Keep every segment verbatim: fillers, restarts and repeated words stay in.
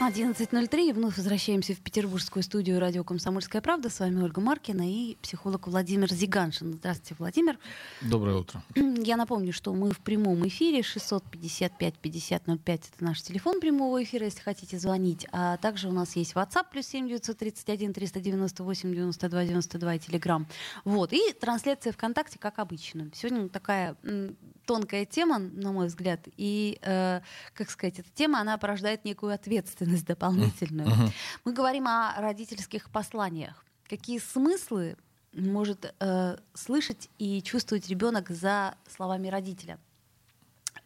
одиннадцать ноль три, и вновь возвращаемся в петербургскую студию «Радио Комсомольская правда». С вами Ольга Маркина и психолог Владимир Зиганшин. Здравствуйте, Владимир. Доброе утро. Я напомню, что мы в прямом эфире. шестьсот пятьдесят пять пятьдесят ноль пять — это наш телефон прямого эфира, если хотите звонить. А также у нас есть WhatsApp, плюс семь девятьсот тридцать один триста девяносто восемь девяносто два девяносто два и Telegram. Вот. И трансляция ВКонтакте, как обычно. Сегодня такая м, тонкая тема, на мой взгляд. И, э, как сказать, эта тема, она порождает некую ответственность дополнительную. Uh-huh. Мы говорим о родительских посланиях. Какие смыслы может э, слышать и чувствовать ребенок за словами родителя?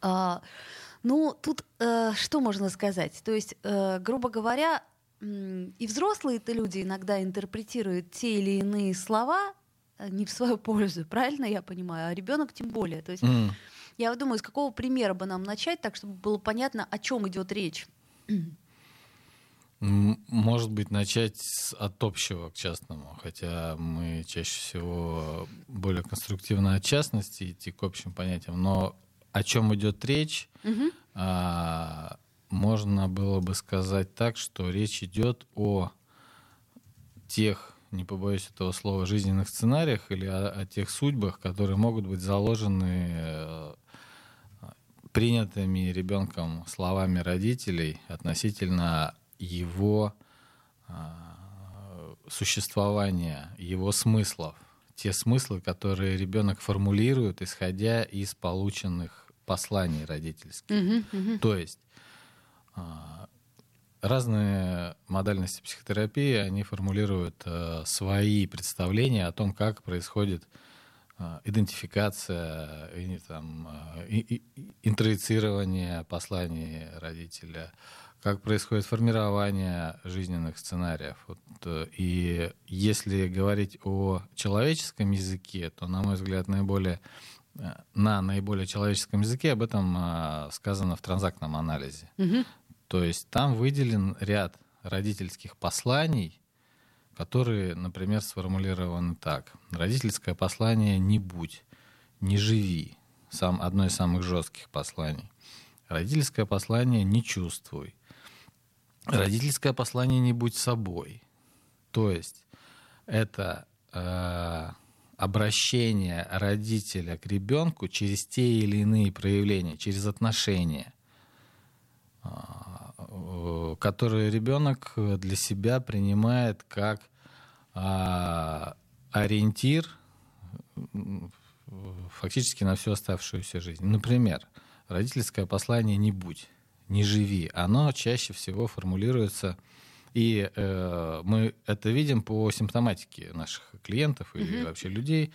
Э, ну, тут э, что можно сказать? То есть, э, грубо говоря, э, и взрослые-то люди иногда интерпретируют те или иные слова не в свою пользу, правильно я понимаю? А ребенок тем более. То есть, uh-huh. я вот думаю, с какого примера бы нам начать, так чтобы было понятно, о чем идет речь. Может быть, начать от общего к частному, хотя мы чаще всего более конструктивно от частности идти к общим понятиям. Но о чем идет речь, угу. а, можно было бы сказать так, что речь идет о тех, не побоюсь этого слова, жизненных сценариях или о, о тех судьбах, которые могут быть заложены принятыми ребенком словами родителей относительно его э, существования, его смыслов, те смыслы, которые ребенок формулирует, исходя из полученных посланий родительских. Mm-hmm, mm-hmm. То есть э, разные модальности психотерапии, они формулируют э, свои представления о том, как происходит э, идентификация, э, там, э, и, и, интроицирование посланий родителя, как происходит формирование жизненных сценариев. Вот, и если говорить о человеческом языке, то, на мой взгляд, наиболее, на наиболее человеческом языке об этом сказано в транзактном анализе. Угу. То есть там выделен ряд родительских посланий, которые, например, сформулированы так. Родительское послание «не будь», «не живи» — одно из самых жестких посланий. Родительское послание «не чувствуй». Родительское послание «не будь собой». То есть это э, обращение родителя к ребенку через те или иные проявления, через отношения, э, которые ребенок для себя принимает как э, ориентир фактически на всю оставшуюся жизнь. Например, родительское послание «не будь», «не живи», оно чаще всего формулируется, и э, мы это видим по симптоматике наших клиентов и mm-hmm. вообще людей.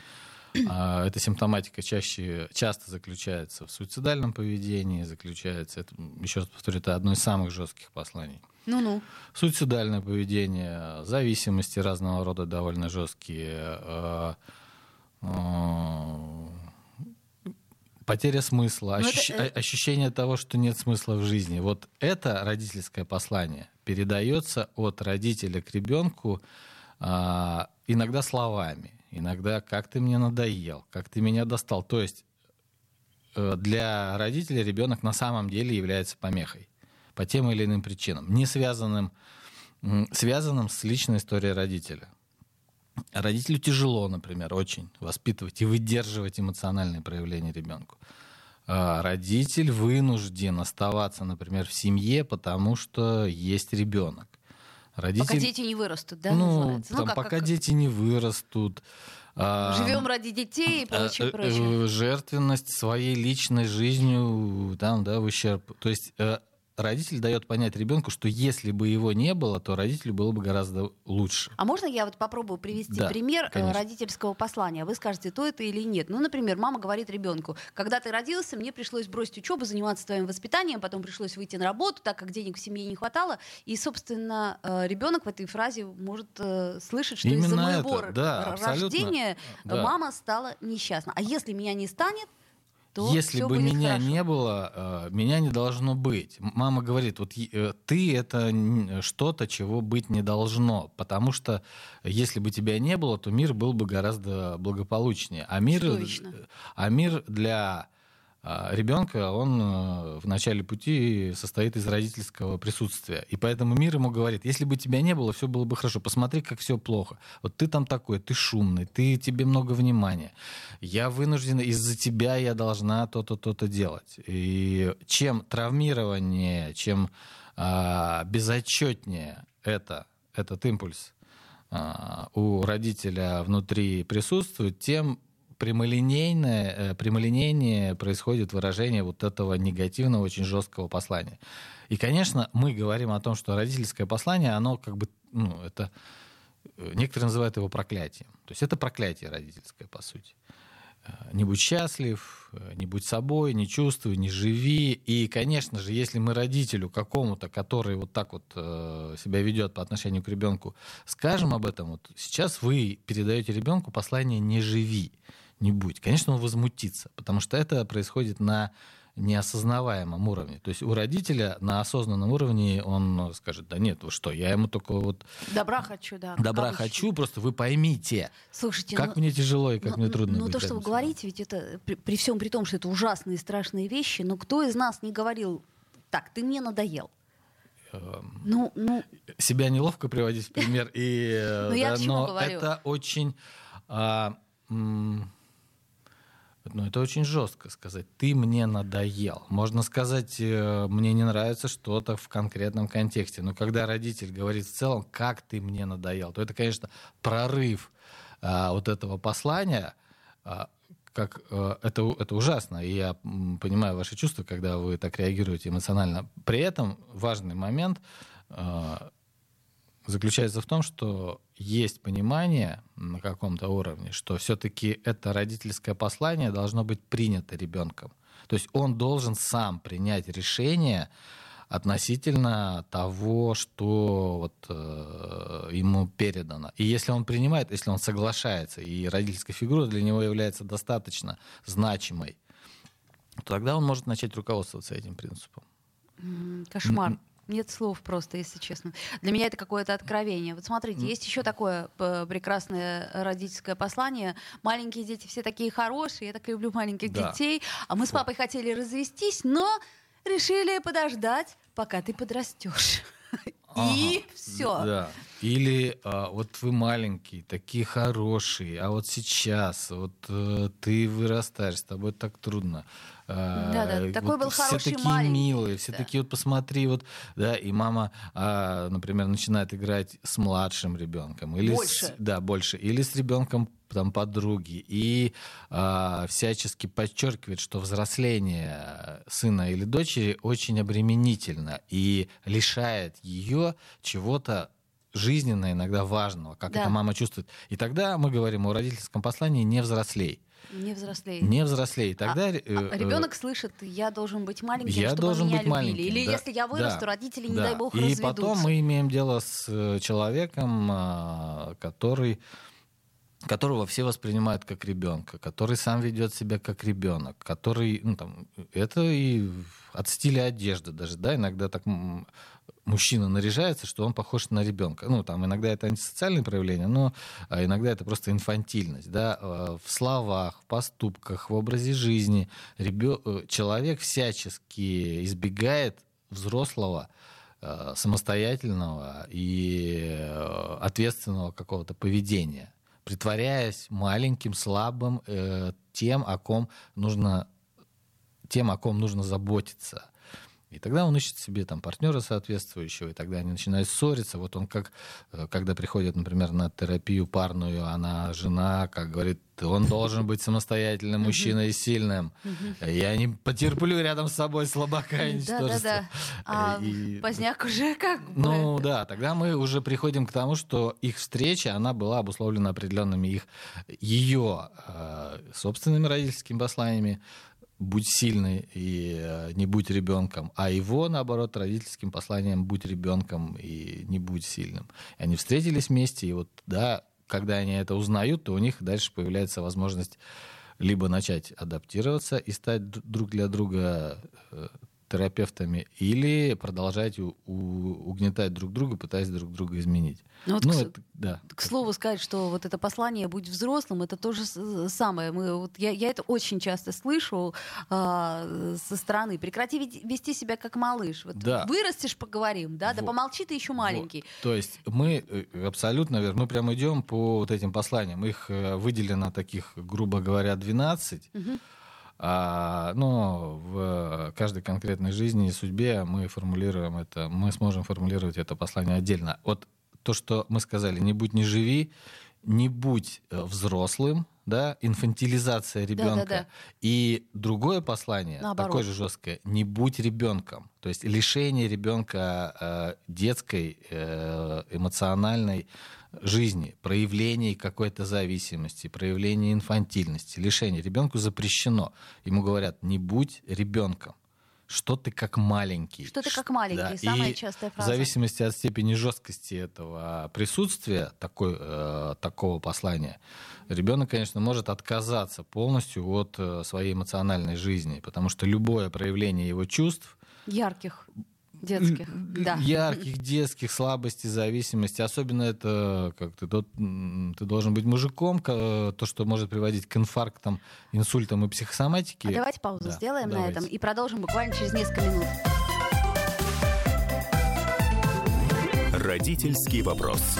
Э, эта симптоматика чаще, часто заключается в суицидальном поведении, заключается, это, еще раз повторю, это одно из самых жестких посланий. Ну-ну. Суицидальное поведение, зависимости разного рода довольно жесткие, э, э, потеря смысла, ощущ... это... ощущение того, что нет смысла в жизни. Вот это родительское послание передается от родителя к ребенку а, иногда словами, иногда «как ты мне надоел», «как ты меня достал». То есть для родителя ребенок на самом деле является помехой по тем или иным причинам, не связанным, связанным с личной историей родителя. Родителю тяжело, например, очень воспитывать и выдерживать эмоциональные проявления ребенку. Родитель вынужден оставаться, например, в семье, потому что есть ребенок. Родитель... Пока дети не вырастут, да, ну, называется? Ну, там, как, пока как... дети не вырастут. Живем ради детей и прочее, прочее. Жертвенность своей личной жизнью там, да, в ущерб. То есть родитель дает понять ребенку, что если бы его не было, то родителю было бы гораздо лучше. А можно я вот попробую привести да, пример конечно. Родительского послания? Вы скажете, то это или нет. Ну, например, мама говорит ребенку: когда ты родился, мне пришлось бросить учебу, заниматься твоим воспитанием, потом пришлось выйти на работу, так как денег в семье не хватало. И, собственно, ребенок в этой фразе может слышать, что именно из-за моего это, да, рождения абсолютно. Мама стала несчастна. А если меня не станет, то если бы меня хорошо. не было, меня не должно быть. Мама говорит, вот ты — это что-то, чего быть не должно, потому что если бы тебя не было, то мир был бы гораздо благополучнее. А мир, а мир для ребенка, он в начале пути состоит из родительского присутствия. И поэтому мир ему говорит, если бы тебя не было, все было бы хорошо. Посмотри, как все плохо. Вот ты там такой, ты шумный, ты, тебе много внимания. Я вынуждена, из-за тебя я должна то-то, то-то делать. И чем травмированнее, чем а, безотчетнее это, этот импульс а, у родителя внутри присутствует, тем Прямолинейное, прямолинейнее происходит выражение вот этого негативного, очень жесткого послания. И, конечно, мы говорим о том, что родительское послание, оно как бы, ну, это, некоторые называют его проклятием. То есть это проклятие родительское, по сути. Не будь счастлив, не будь собой, не чувствуй, не живи. И, конечно же, если мы родителю какому-то, который вот так вот себя ведет по отношению к ребенку, скажем об этом, вот сейчас вы передаете ребенку послание «не живи». Не будь. Конечно, он возмутится, потому что это происходит на неосознаваемом уровне. То есть у родителя на осознанном уровне он скажет, да нет, вы что, я ему только вот... Добра хочу, да. Добра хочу, просто вы поймите, слушайте, как ну, мне тяжело и как ну, мне трудно. Ну, ну то, что вы говорите, ведь это при, при всем при том, что это ужасные, страшные вещи, но кто из нас не говорил, так, ты мне надоел? Ну, ну... Себя неловко приводить в пример, но это очень... Ну, это очень жестко сказать. Ты мне надоел. Можно сказать, мне не нравится что-то в конкретном контексте. Но когда родитель говорит в целом, как ты мне надоел, то это, конечно, прорыв а, вот этого послания. А, как, а, это, это ужасно. И я понимаю ваши чувства, когда вы так реагируете эмоционально. При этом важный момент а, заключается в том, что есть понимание на каком-то уровне, что все-таки это родительское послание должно быть принято ребенком. То есть он должен сам принять решение относительно того, что вот, э, ему передано. И если он принимает, если он соглашается, и родительская фигура для него является достаточно значимой, то тогда он может начать руководствоваться этим принципом. Кошмар. Нет слов просто, если честно. Для меня это какое-то откровение. Вот смотрите, есть еще такое прекрасное родительское послание. Маленькие дети все такие хорошие, я так люблю маленьких да. детей. А мы с папой хотели развестись, но решили подождать, пока ты подрастешь. Ага, и все. Да. Или а, вот вы маленькие, такие хорошие, а вот сейчас вот э, ты вырастаешь, с тобой так трудно. А, да, да. Такой вот был все хороший такие маленький. Милые, все да. такие вот посмотри вот, да. И мама, а, например, начинает играть с младшим ребенком, или больше. С, да, больше, или с ребенком там подруги, и а, всячески подчеркивает, что взросление сына или дочери очень обременительно и лишает ее чего-то жизненно иногда важного, как да. это мама чувствует. И тогда мы говорим о родительском послании «не взрослей». Не взрослей. Не взрослей. Тогда а, а ребенок слышит, я должен быть маленьким, я чтобы должен меня быть любили. Маленьким, или да, если я вырасту, да, родители, да. не дай бог, и разведутся. И потом мы имеем дело с человеком, который... которого все воспринимают как ребенка, который сам ведет себя как ребенок, который, ну, там, это и от стиля одежды даже, да, иногда так мужчина наряжается, что он похож на ребенка. Ну, там иногда это антисоциальное проявление, но иногда это просто инфантильность, да, в словах, в поступках, в образе жизни. Ребё... Человек всячески избегает взрослого, самостоятельного и ответственного какого-то поведения, притворяясь маленьким, слабым, э, тем, о ком нужно, тем, о ком нужно заботиться. И тогда он ищет себе там партнера соответствующего, и тогда они начинают ссориться. Вот он как, когда приходит, например, на терапию парную, она жена, как говорит, он должен быть самостоятельным мужчиной и сильным. Я не потерплю рядом с собой слабака и ничтожества. А поздняк уже как бы... Ну да, тогда мы уже приходим к тому, что их встреча, она была обусловлена определенными их, ее собственными родительскими посланиями, будь сильный и не будь ребенком, а его, наоборот, родительским посланием будь ребенком и не будь сильным. И они встретились вместе, и вот, да, когда они это узнают, то у них дальше появляется возможность либо начать адаптироваться и стать друг для друга терапевтами, или продолжать у, у, угнетать друг друга, пытаясь друг друга изменить. Ну, вот ну, к, это, да. к слову сказать, что вот это послание «Будь взрослым» — это то же самое. Мы, вот я, я это очень часто слышу э, со стороны. Прекрати вести себя как малыш. Вот да. Вырастешь — поговорим, да? Вот. Да помолчи, ты еще маленький. Вот. То есть мы абсолютно верно. Мы прям идем по вот этим посланиям. Их выделено таких, грубо говоря, двенадцать. Угу. А, но в каждой конкретной жизни и судьбе мы формулируем это, мы сможем формулировать это послание отдельно. Вот то, что мы сказали: не будь не живи, не будь взрослым, да, инфантилизация ребенка. Да, да, да. И другое послание, наоборот, такое же жесткое: не будь ребенком. То есть лишение ребенка детской эмоциональной жизни, проявлений какой-то зависимости, проявления инфантильности, лишения. Ребенку запрещено. Ему говорят: не будь ребенком. Что ты как маленький. Что ты как маленький, да. Самая и частая фраза. В зависимости от степени жесткости этого присутствия, такой, э, такого послания, ребенок, конечно, может отказаться полностью от своей эмоциональной жизни, потому что любое проявление его чувств... Ярких. Детских, да. Ярких, детских, слабостей, зависимости. Особенно это, как ты, тот, ты должен быть мужиком, то, что может приводить к инфарктам, инсультам и психосоматике. А давайте паузу да, сделаем давайте. на этом и продолжим буквально через несколько минут. Родительский вопрос.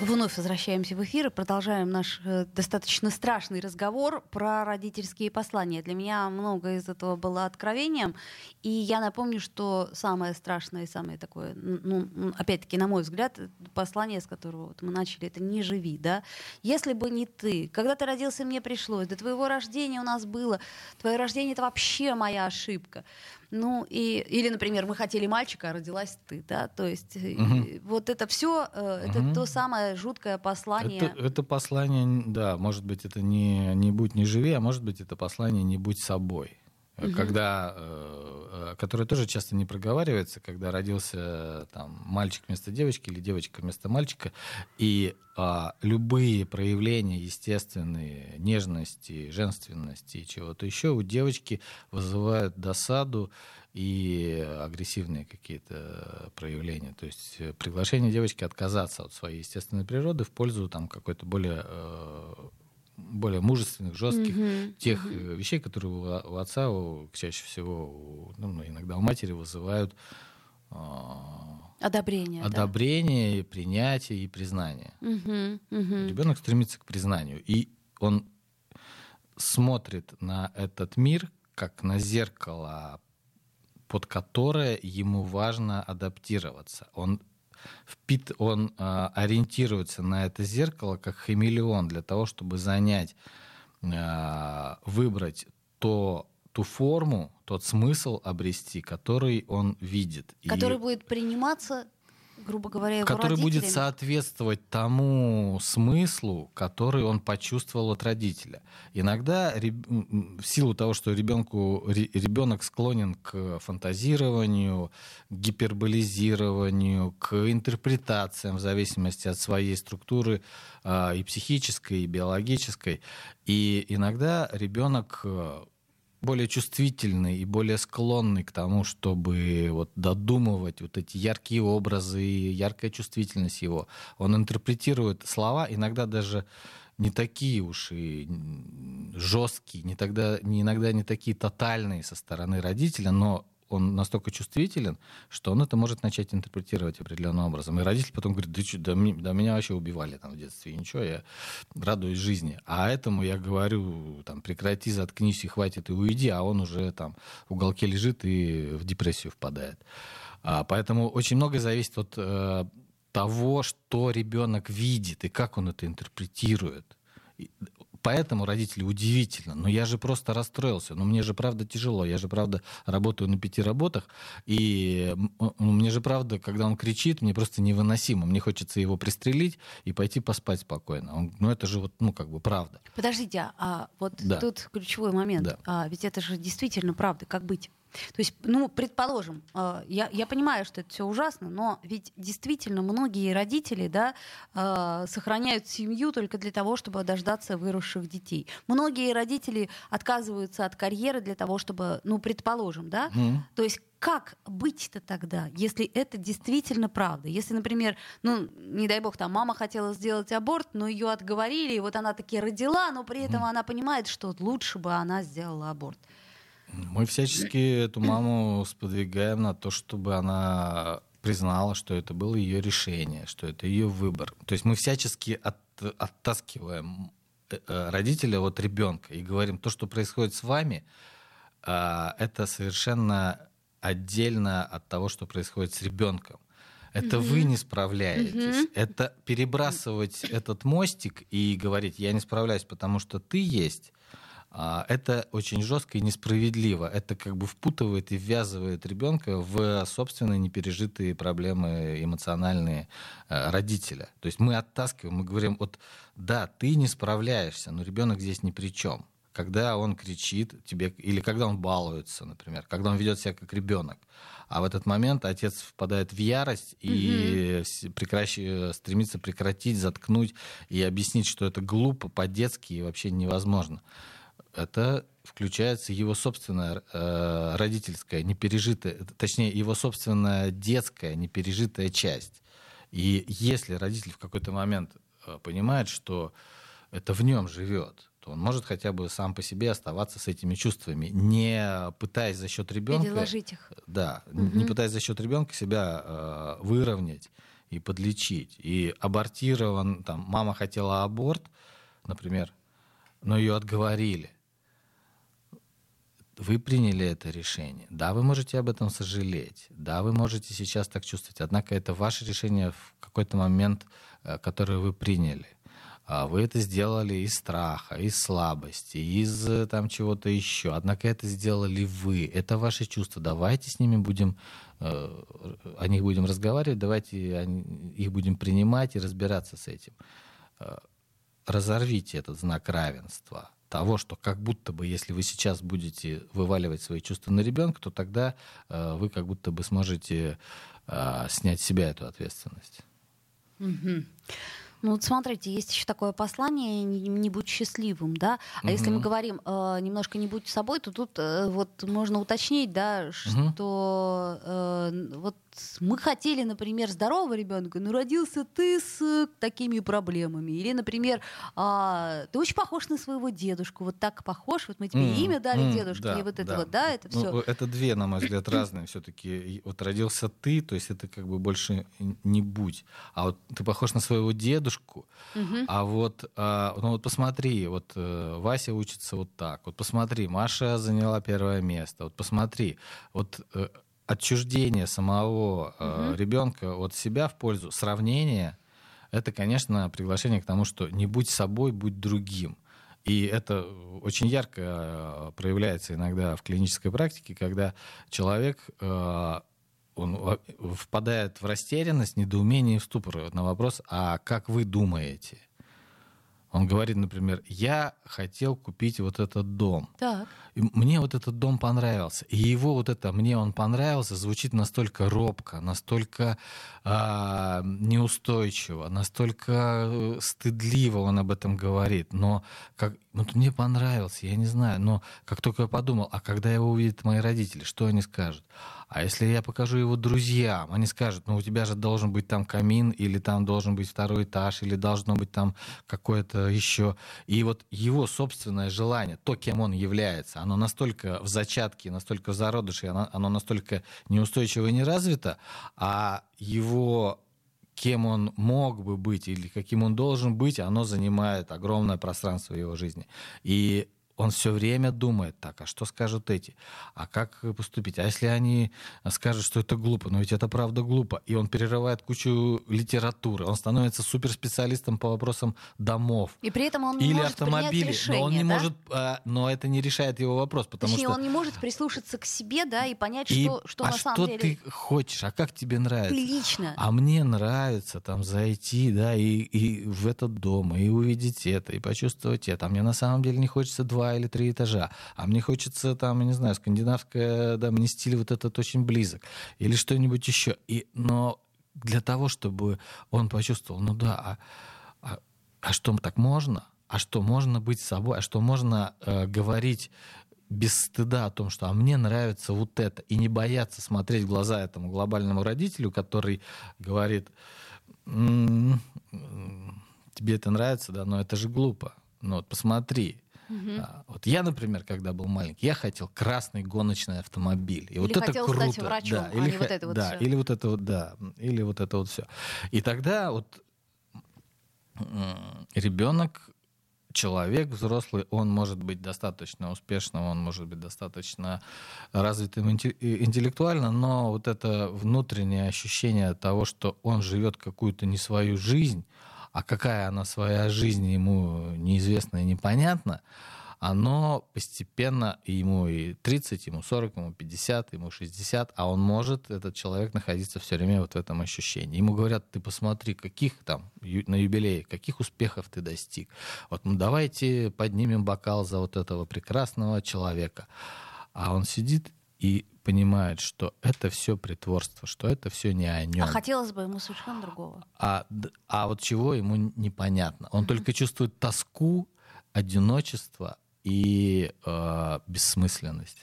Вновь возвращаемся в эфир и продолжаем наш э, достаточно страшный разговор про родительские послания. Для меня много из этого было откровением. И я напомню, что самое страшное и самое такое, ну, опять-таки, на мой взгляд, послание, с которого вот мы начали, это «не живи», да? Если бы не ты, когда ты родился, мне пришлось, до твоего рождения у нас было, твое рождение — это вообще моя ошибка. Ну, и, или, например, мы хотели мальчика, а родилась ты, да, то есть uh-huh. вот это все, это uh-huh. то самое жуткое послание. Это, это послание, да, может быть, это не, не «будь не живи», а может быть, это послание «не будь собой», uh-huh. когда, которое тоже часто не проговаривается, когда родился там мальчик вместо девочки или девочка вместо мальчика, и а, любые проявления естественные нежности, женственности и чего-то еще у девочки вызывают досаду и агрессивные какие-то проявления. То есть приглашение девочки отказаться от своей естественной природы в пользу там какой-то более... более мужественных, жестких, mm-hmm. тех mm-hmm. вещей, которые у, у отца, у, чаще всего, у, ну, иногда у матери вызывают э, одобрение, одобрение да. принятие и признание. Mm-hmm. Mm-hmm. Ребенок стремится к признанию, и он смотрит на этот мир как на зеркало, под которое ему важно адаптироваться. Он Впит, он э, ориентируется на это зеркало как хамелеон для того, чтобы занять, э, выбрать то, ту форму, тот смысл обрести, который он видит. Который и, будет приниматься, грубо говоря, его который родителями. Который будет соответствовать тому смыслу, который он почувствовал от родителя. Иногда реб, в силу того, что ребенку, ребенок склонен к фантазированию, к гиперболизированию, к интерпретациям в зависимости от своей структуры и психической, и биологической. И иногда ребенок более чувствительный и более склонный к тому, чтобы вот додумывать вот эти яркие образы и яркая чувствительность его. Он интерпретирует слова, иногда даже не такие уж и жесткие, не тогда, не иногда не такие тотальные со стороны родителя, но он настолько чувствителен, что он это может начать интерпретировать определенным образом. И родитель потом говорит: да, чё, да, да меня вообще убивали там в детстве, и ничего, я радуюсь жизни. А этому я говорю: там, прекрати, заткнись и хватит, и уйди, а он уже там в уголке лежит и в депрессию впадает. А, поэтому очень многое зависит от э, того, что ребенок видит и как он это интерпретирует. И поэтому родители удивительно. Но я же просто расстроился. Но мне же правда тяжело. Я же правда работаю на пяти работах. И мне же правда, когда он кричит, мне просто невыносимо. Мне хочется его пристрелить и пойти поспать спокойно. Он, ну это же вот, ну как бы правда. Подождите, а вот да. тут ключевой момент. Да. А, ведь это же действительно правда. Как быть? То есть, ну, предположим, я, я понимаю, что это все ужасно, но ведь действительно многие родители, да, сохраняют семью только для того, чтобы дождаться выросших детей. Многие родители отказываются от карьеры для того, чтобы, ну, предположим, да, mm. то есть как быть-то тогда, если это действительно правда? Если, например, ну, не дай бог, там, мама хотела сделать аборт, но ее отговорили, и вот она таки родила, но при этом mm. она понимает, что лучше бы она сделала аборт. Мы всячески эту маму сподвигаем на то, чтобы она признала, что это было ее решение, что это ее выбор. То есть мы всячески от, оттаскиваем родителя от ребенка и говорим, то, что происходит с вами, это совершенно отдельно от того, что происходит с ребенком. Это mm-hmm. вы не справляетесь. Mm-hmm. Это перебрасывать этот мостик и говорить, я не справляюсь, потому что ты есть. Это очень жестко и несправедливо. Это как бы впутывает и ввязывает ребенка в собственные непережитые проблемы эмоциональные родителя. То есть мы оттаскиваем, мы говорим, вот да, ты не справляешься, но ребенок здесь ни при чем. Когда он кричит тебе, или когда он балуется, например, когда он ведет себя как ребенок. А в этот момент отец впадает в ярость и mm-hmm. прекращ... стремится прекратить, заткнуть и объяснить, что это глупо, по-детски и вообще невозможно. Это включается его собственное э, родительское, непережитое, точнее, его собственная детская, непережитая часть. И если родитель в какой-то момент э, понимает, что это в нем живет, то он может хотя бы сам по себе оставаться с этими чувствами, не пытаясь за счет ребенка... Переложить их. Да, угу. не пытаясь за счет ребенка себя э, выровнять и подлечить. И абортирован, там, мама хотела аборт, например, но ее отговорили. Вы приняли это решение. Да, вы можете об этом сожалеть. Да, вы можете сейчас так чувствовать. Однако это ваше решение в какой-то момент, которое вы приняли. Вы это сделали из страха, из слабости, из там чего-то еще. Однако это сделали вы. Это ваши чувства. Давайте с ними будем, о них будем разговаривать, давайте их будем принимать и разбираться с этим. Разорвите этот знак равенства. Того, что как будто бы, если вы сейчас будете вываливать свои чувства на ребенка, то тогда э, вы как будто бы сможете э, снять с себя эту ответственность. Mm-hmm. Ну вот смотрите, есть еще такое послание «не, не будь счастливым», да? А mm-hmm. если мы говорим э, «немножко не будь собой», то тут э, вот можно уточнить, да, что mm-hmm. э, вот мы хотели, например, здорового ребенка, но родился ты с такими проблемами. Или, например, а, ты очень похож на своего дедушку, вот так похож, вот мы тебе mm, имя дали mm, дедушке, да, и вот это да. вот, да, это все. Ну, это две, на мой взгляд, разные все-таки. Вот родился ты, то есть это как бы больше не будь. А вот ты похож на своего дедушку, mm-hmm. а вот, а, ну вот посмотри, вот Вася учится вот так, вот посмотри, Маша заняла первое место, вот посмотри, вот... Отчуждение самого угу. э, ребенка от себя в пользу сравнения — это, конечно, приглашение к тому, что не будь собой, будь другим. И это очень ярко проявляется иногда в клинической практике, когда человек э, он впадает в растерянность, недоумение и в ступор на вопрос «А как вы думаете?». Он говорит, например, я хотел купить вот этот дом. Так. Мне вот этот дом понравился. И его вот это «мне он понравился» звучит настолько робко, настолько э, неустойчиво, настолько стыдливо он об этом говорит. Но как, вот мне понравился, я не знаю. Но как только я подумал, а когда его увидят мои родители, что они скажут? А если я покажу его друзьям, они скажут, ну у тебя же должен быть там камин, или там должен быть второй этаж, или должно быть там какое-то еще. И вот его собственное желание, то, кем он является, оно настолько в зачатке, настолько в зародыше, оно, оно настолько неустойчиво и неразвито, а его... кем он мог бы быть или каким он должен быть, оно занимает огромное пространство в его жизни. И Он все время думает так, а что скажут эти? А как поступить? А если они скажут, что это глупо? Но ведь это правда глупо. И он перерывает кучу литературы. Он становится суперспециалистом по вопросам домов. И при этом он не может принять решение. Но он не да? может, но это не решает его вопрос, потому Точнее, что... он не может прислушаться к себе, да, и понять, и, что, что а на самом что деле... А что ты хочешь? А как тебе нравится? Лично. А мне нравится там зайти, да, и, и в этот дом, и увидеть это, и почувствовать это. А мне на самом деле не хочется два или три этажа, а мне хочется там, я не знаю, скандинавская, да, мне стиль вот этот очень близок, или что-нибудь еще. И, но для того, чтобы он почувствовал, ну да, а, а, а что так можно? А что можно быть собой? А что можно э, говорить без стыда о том, что «а мне нравится вот это», и не бояться смотреть в глаза этому глобальному родителю, который говорит «тебе это нравится, да, но это же глупо, ну вот посмотри». Uh-huh. Вот я, например, когда был маленький, я хотел красный гоночный автомобиль. И или вот хотел это круто. Стать врачом, да, а или не х... вот это вот да, все. Или вот это вот, да, или вот это вот все. И тогда вот ребенок, человек взрослый, он может быть достаточно успешным, он может быть достаточно развитым интеллектуально, но вот это внутреннее ощущение того, что он живет какую-то не свою жизнь, а какая она своя жизнь, ему неизвестна и непонятна, оно постепенно, ему и тридцать, ему сорок, ему пятьдесят, ему шестьдесят, а он может, этот человек, находиться все время вот в этом ощущении. Ему говорят, ты посмотри, каких там на юбилее, каких успехов ты достиг. Вот ну, давайте поднимем бокал за вот этого прекрасного человека. А он сидит и понимает, что это все притворство, что это все не о нем. А хотелось бы ему совершенно другого. А, а вот чего ему непонятно. Он mm-hmm. только чувствует тоску, одиночество и э, бессмысленность.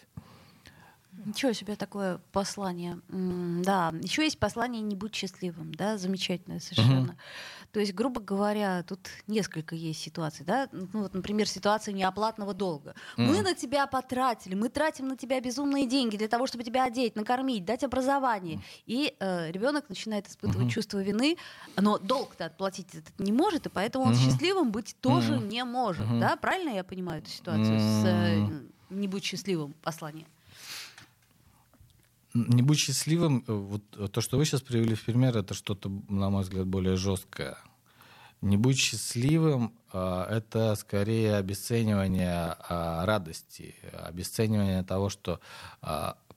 Ничего себе такое послание. Да, еще есть послание «Не будь счастливым», да, замечательное совершенно. Uh-huh. То есть, грубо говоря, тут несколько есть ситуаций, да, ну вот, например, ситуация неоплатного долга. Uh-huh. Мы на тебя потратили, мы тратим на тебя безумные деньги для того, чтобы тебя одеть, накормить, дать образование, uh-huh. и э, ребенок начинает испытывать uh-huh. чувство вины, но долг-то отплатить этот не может, и поэтому он uh-huh. счастливым быть тоже uh-huh. не может, uh-huh. да, правильно я понимаю эту ситуацию uh-huh. с э, «Не будь счастливым» посланием? Не будь счастливым, вот то, что вы сейчас привели в пример, это что-то, на мой взгляд, более жесткое. Не будь счастливым — это скорее обесценивание радости, обесценивание того, что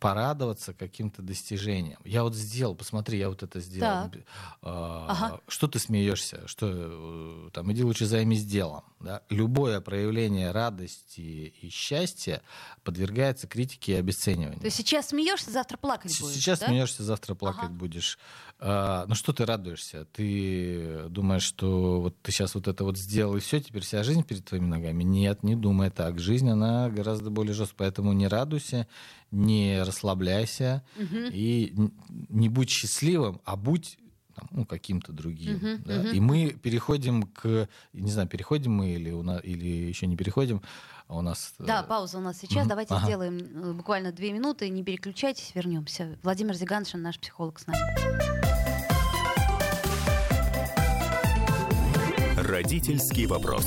порадоваться каким-то достижением. Я вот сделал, посмотри, я вот это сделал. Ага. Что ты смеешься? Что, там, иди лучше займись делом. Да? Любое проявление радости и счастья подвергается критике и обесцениванию. То есть сейчас смеешься, завтра плакать сейчас будешь. Сейчас да? смеешься, завтра плакать ага. будешь. А, ну что ты радуешься? Ты думаешь, что вот ты сейчас вот это вот сделал, и все, теперь вся жизнь перед твоими ногами? Нет, не думай так. Жизнь, она гораздо более жесткая. Поэтому не радуйся, не расстраивайся, расслабляйся uh-huh. и не будь счастливым, а будь ну, каким-то другим. Uh-huh, да? uh-huh. И мы переходим к... Не знаю, переходим мы или, у нас, или еще не переходим. У нас... Да, пауза у нас сейчас. Uh-huh. Давайте ага. сделаем буквально две минуты. Не переключайтесь, вернемся. Владимир Зиганшин, наш психолог, с нами. Родительский вопрос.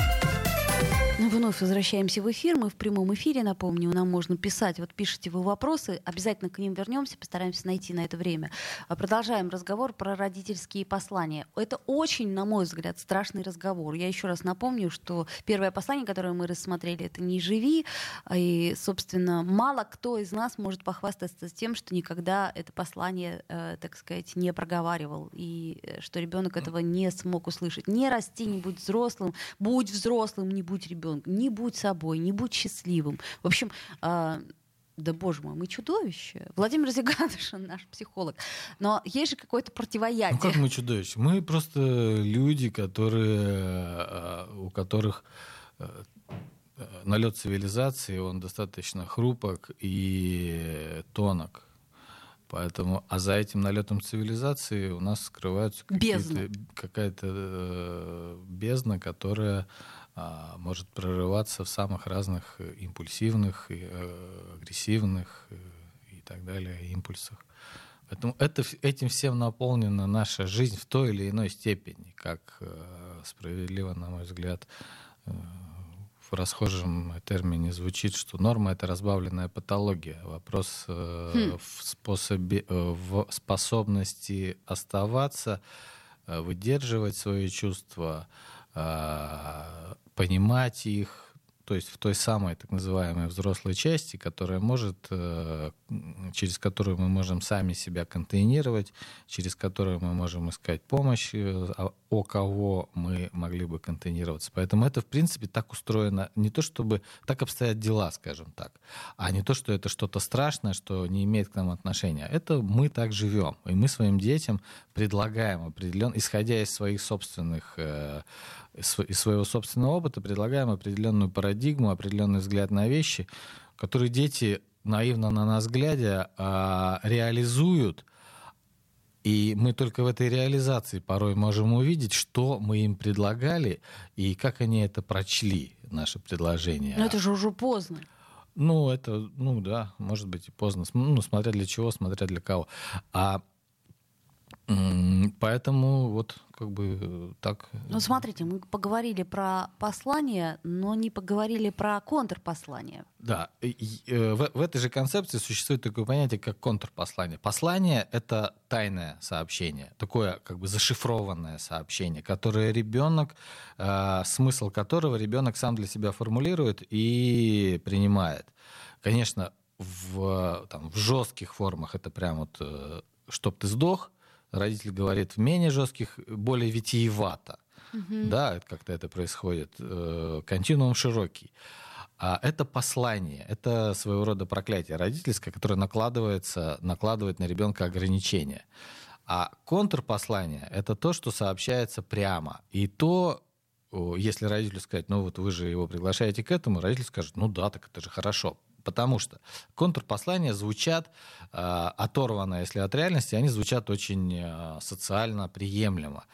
Вновь возвращаемся в эфир. Мы в прямом эфире, напомню, нам можно писать. Вот пишите вы вопросы, обязательно к ним вернемся, постараемся найти на это время. Продолжаем разговор про родительские послания. Это очень, на мой взгляд, страшный разговор. Я еще раз напомню, что первое послание, которое мы рассмотрели, это «Не живи». И, собственно, мало кто из нас может похвастаться тем, что никогда это послание, так сказать, не проговаривал. И что ребенок этого не смог услышать. Не расти, не будь взрослым, будь взрослым, не будь ребенком. Не будь собой, не будь счастливым. В общем, э, да боже мой, мы чудовище. Владимир Зиганшин, наш психолог. Но есть же какое-то противоядие. Ну как мы чудовище? Мы просто люди, которые, у которых налет цивилизации, он достаточно хрупок и тонок. Поэтому, а за этим налетом цивилизации у нас скрывается какая-то бездна, которая а, может прорываться в самых разных импульсивных, и, а, агрессивных и, и так далее импульсах. Поэтому это, этим всем наполнена наша жизнь в той или иной степени, как а, справедливо, на мой взгляд, а, в расхожем термине звучит, что норма — это разбавленная патология. Вопрос э, хм. в способе, э, в способности оставаться, э, выдерживать свои чувства, э, понимать их, то есть в той самой так называемой взрослой части, которая может, э, через которую мы можем сами себя контейнировать, через которую мы можем искать помощь, о кого мы могли бы контейнироваться. Поэтому это, в принципе, так устроено. Не то, чтобы так обстоят дела, скажем так, а не то, что это что-то страшное, что не имеет к нам отношения. Это мы так живем. И мы своим детям предлагаем определенный, исходя из своих собственных, из своего собственного опыта, предлагаем определенную парадигму, определенный взгляд на вещи, которые дети, наивно на нас глядя, реализуют. И мы только в этой реализации порой можем увидеть, что мы им предлагали и как они это прочли, наше предложение. Но это же уже поздно. Ну, это, ну да, может быть и поздно. Ну, смотря для чего, смотря для кого. А поэтому вот как бы так... Ну, смотрите, мы поговорили про послание, но не поговорили про контрпослание. Да, в, в этой же концепции существует такое понятие, как контрпослание. Послание — это тайное сообщение, такое как бы зашифрованное сообщение, которое ребенок, э, смысл которого ребенок сам для себя формулирует и принимает. Конечно, в, там, в жестких формах это прям вот «чтоб ты сдох», родитель говорит в менее жестких, более витиевато. Угу. Да, как-то это происходит. Континуум широкий. А это послание, это своего рода проклятие родительское, которое накладывается, накладывает на ребенка ограничения. А контрпослание — это то, что сообщается прямо. И то, если родителю сказать, ну вот вы же его приглашаете к этому, родитель скажет, ну да, так это же хорошо. Потому что контрпослания звучат э, оторванно, если от реальности, они звучат очень э, социально приемлемо.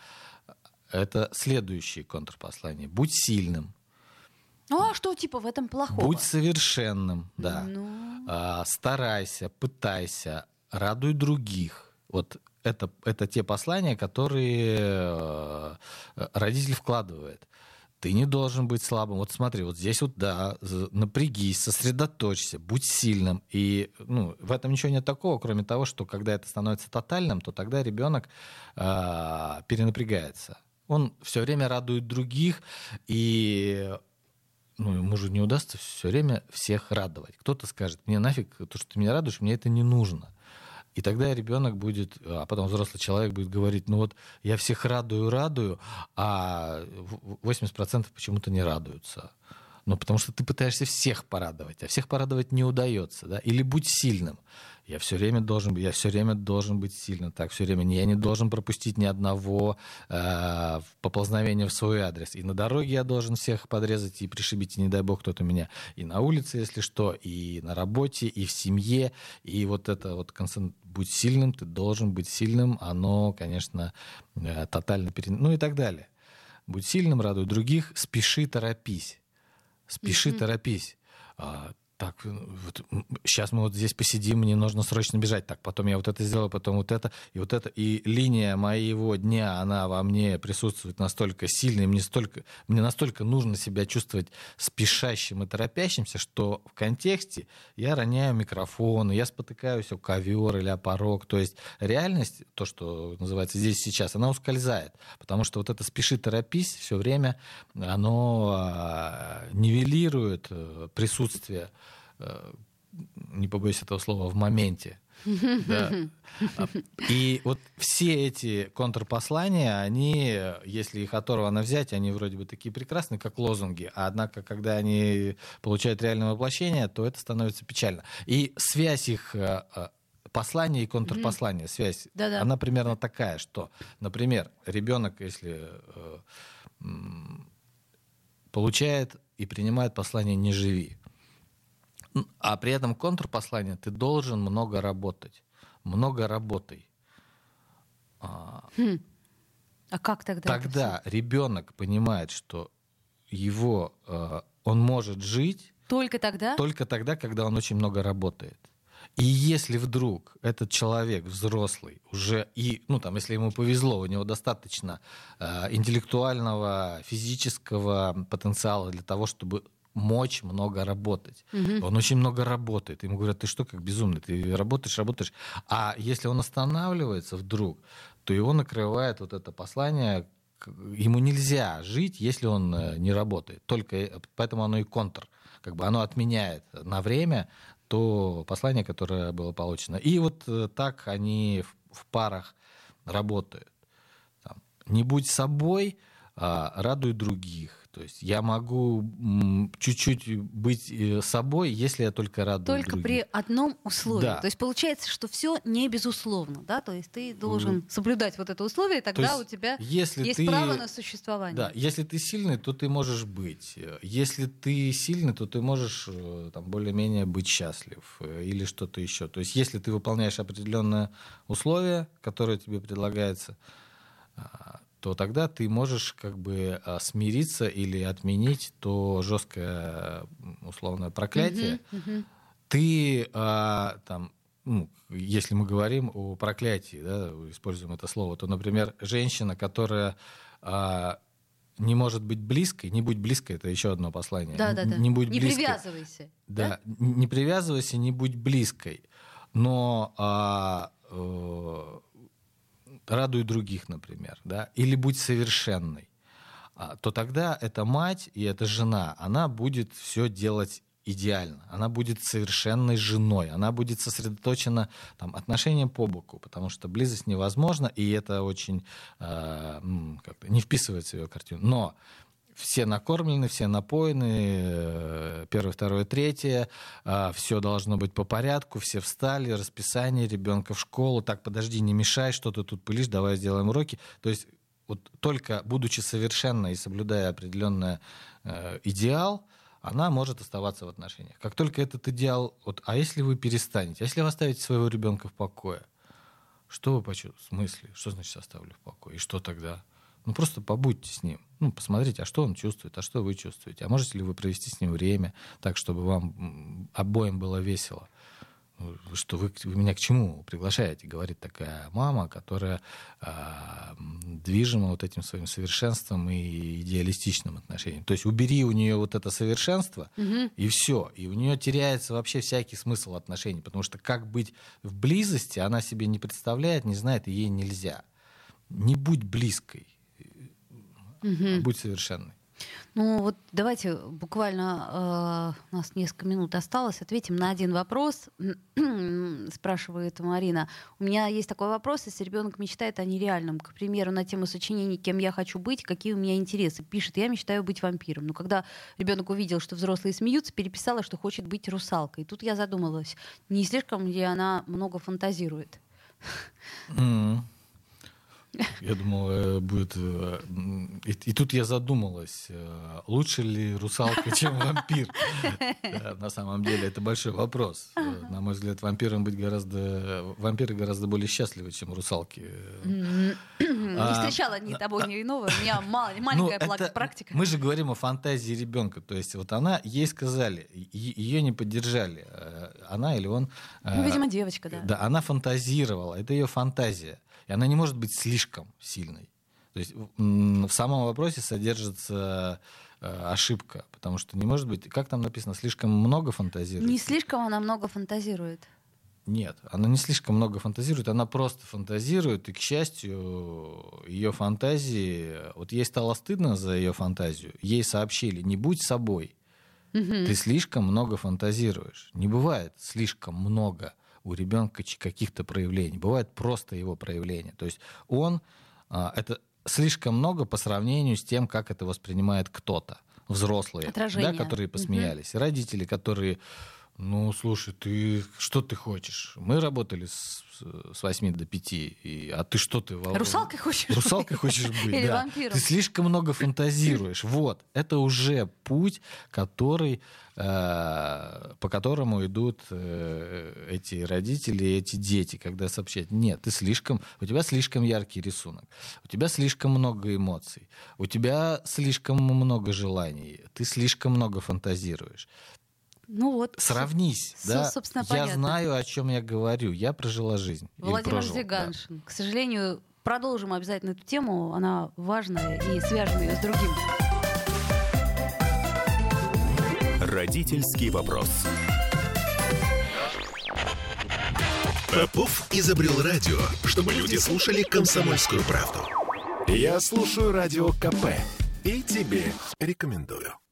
Это следующие контрпослания. Будь сильным. Ну а что типа в этом плохого? Будь совершенным, да. Ну... Э, старайся, пытайся, радуй других. Вот это, это те послания, которые э, родитель вкладывает. Ты не должен быть слабым. Вот смотри, вот здесь вот, да, напрягись, сосредоточься, будь сильным. И ну, в этом ничего нет такого, кроме того, что когда это становится тотальным, то тогда ребенок э, перенапрягается. Он все время радует других, и ну, ему же не удастся все время всех радовать. Кто-то скажет, мне нафиг, то, что ты меня радуешь, мне это не нужно. И тогда ребенок будет, а потом взрослый человек будет говорить, ну вот я всех радую, радую, а восемьдесят процентов почему-то не радуются. Ну потому что ты пытаешься всех порадовать, а всех порадовать не удается. Да? Или будь сильным. Я все время должен, я все время должен быть сильным. Так, все время я не должен пропустить ни одного э, поползновения в свой адрес. И на дороге я должен всех подрезать и пришибить, и не дай бог кто-то меня. И на улице, если что, и на работе, и в семье. И вот это вот концент... будь сильным, ты должен быть сильным. Оно, конечно, э, тотально перен... Ну и так далее. Будь сильным, радуй других, спеши, торопись. Спеши, mm-hmm. торопись. Так, вот, сейчас мы вот здесь посидим, мне нужно срочно бежать. Так, потом я вот это сделаю, потом вот это, и вот это. И линия моего дня, она во мне присутствует настолько сильно, и мне, столько, мне настолько нужно себя чувствовать спешащим и торопящимся, что в контексте я роняю микрофон, я спотыкаюсь о ковер или о порог. То есть реальность, то, что называется здесь сейчас, она ускользает. Потому что вот это «спеши, торопись» все время, оно нивелирует присутствие, не побоюсь этого слова, в моменте. Да. И вот все эти контрпослания, они, если их оторвано взять, они вроде бы такие прекрасные, как лозунги, а однако, когда они получают реальное воплощение, то это становится печально. И связь их послания и контрпослания, связь, да-да, она примерно такая, что, например, ребенок, если получает и принимает послание «не живи», а при этом контрпослание — ты должен много работать, много работай. Хм. А как тогда? Тогда ребенок понимает, что его, э, он может жить только тогда? Только тогда, когда он очень много работает. И если вдруг этот человек взрослый уже и, ну там, если ему повезло, у него достаточно э, интеллектуального, физического потенциала для того, чтобы мочь много работать. Угу. Он очень много работает. Ему говорят, ты что, как безумный, ты работаешь, работаешь. А если он останавливается вдруг, то его накрывает вот это послание, ему нельзя жить, если он не работает. Только поэтому оно и контр. Как бы оно отменяет на время то послание, которое было получено. И вот так они в парах работают. Там, не будь собой, радуй других. То есть я могу чуть-чуть быть собой, если я только радую только других. При одном условии. Да. То есть получается, что все не безусловно, да? То есть ты должен mm. соблюдать вот это условие, и тогда у тебя есть ты... право на существование. Да, если ты сильный, то ты можешь быть. Если ты сильный, то ты можешь там, более-менее быть счастлив или что-то еще. То есть если ты выполняешь определенные условия, которые тебе предлагаются, то тогда ты можешь как бы смириться или отменить то жесткое условное проклятие. Uh-huh, uh-huh. Ты, а, там, ну, если мы говорим о проклятии, да, используем это слово, то, например, женщина, которая а, не может быть близкой, не будь близкой, это еще одно послание. Да, да, да. Не будь близкой. Не привязывайся. Да, да? Не привязывайся, не будь близкой. Но а, а, радуй других, например, да, или будь совершенной, то тогда эта мать и эта жена, она будет все делать идеально, она будет совершенной женой, она будет сосредоточена там, отношением по боку, потому что близость невозможна, и это очень э, как-то не вписывается в ее картину. Но все накормлены, все напоены, первое, второе, третье, все должно быть по порядку, все встали, расписание ребенка в школу, так, подожди, не мешай, что ты тут пылишь, давай сделаем уроки. То есть вот только будучи совершенной и соблюдая определенный э, идеал, она может оставаться в отношениях. Как только этот идеал, вот, а если вы перестанете, если вы оставите своего ребенка в покое, что вы почувствуете? В смысле? Что значит оставлю в покое? И что тогда? Ну, просто побудьте с ним, ну, посмотрите, а что он чувствует, а что вы чувствуете, а можете ли вы провести с ним время так, чтобы вам обоим было весело. Что вы, вы меня к чему приглашаете, говорит такая мама, которая э, движима вот этим своим совершенством и идеалистичным отношением. То есть убери у нее вот это совершенство, угу. и все. И у нее теряется вообще всякий смысл отношений, потому что как быть в близости, она себе не представляет, не знает, и ей нельзя. Не будь близкой. Угу. Будь совершенной. Ну вот давайте буквально э, у нас несколько минут осталось, ответим на один вопрос. Спрашивает Марина. У меня есть такой вопрос, если ребенок мечтает о нереальном, к примеру, на тему сочинений «Кем я хочу быть?», «Какие у меня интересы?». Пишет, я мечтаю быть вампиром. Но когда ребенок увидел, что взрослые смеются, переписала, что хочет быть русалкой. Тут я задумалась, не слишком ли она много фантазирует? Mm. Я думал, будет... И, и тут я задумалась, лучше ли русалка, чем вампир. На самом деле это большой вопрос. На мой взгляд, вампирам быть гораздо... Вампиры гораздо более счастливы, чем русалки. Не встречала ни того, ни иного. У меня маленькая практика. Мы же говорим о фантазии ребенка. То есть вот она, ей сказали, ее не поддержали. Она или он... Ну, видимо, девочка, да. Да, она фантазировала. Это ее фантазия. И она не может быть слишком сильной. То есть в самом вопросе содержится ошибка, потому что не может быть... Как там написано? Слишком много фантазирует? Не слишком она много фантазирует. Нет, она не слишком много фантазирует, она просто фантазирует, и, к счастью, ее фантазии... Вот ей стало стыдно за ее фантазию, ей сообщили, не будь собой, угу. ты слишком много фантазируешь. Не бывает слишком много у ребенка каких-то проявлений. Бывает просто его проявление. То есть он... Это слишком много по сравнению с тем, как это воспринимает кто-то. Взрослые, да, которые посмеялись. Угу. Родители, которые Ну, слушай, ты что ты хочешь? Мы работали с, с восьми до пяти, и, а ты что ты? Русалкой хочешь Русалкой быть? хочешь быть, Или да. вампиром. Ты слишком много фантазируешь. Вот, это уже путь, который, э, по которому идут э, эти родители, эти дети, когда сообщают, нет, ты слишком, у тебя слишком яркий рисунок, у тебя слишком много эмоций, у тебя слишком много желаний, ты слишком много фантазируешь. Ну вот, Сравнись, все, да? собственно, я понятно. знаю, о чем я говорю. Я прожила жизнь. Владимир Зиганшин. Да. К сожалению, продолжим обязательно эту тему. Она важная, и свяжем ее с другим. Родительский вопрос. Попов изобрел радио, чтобы люди слушали «Комсомольскую правду». Я слушаю радио ка пэ и тебе рекомендую.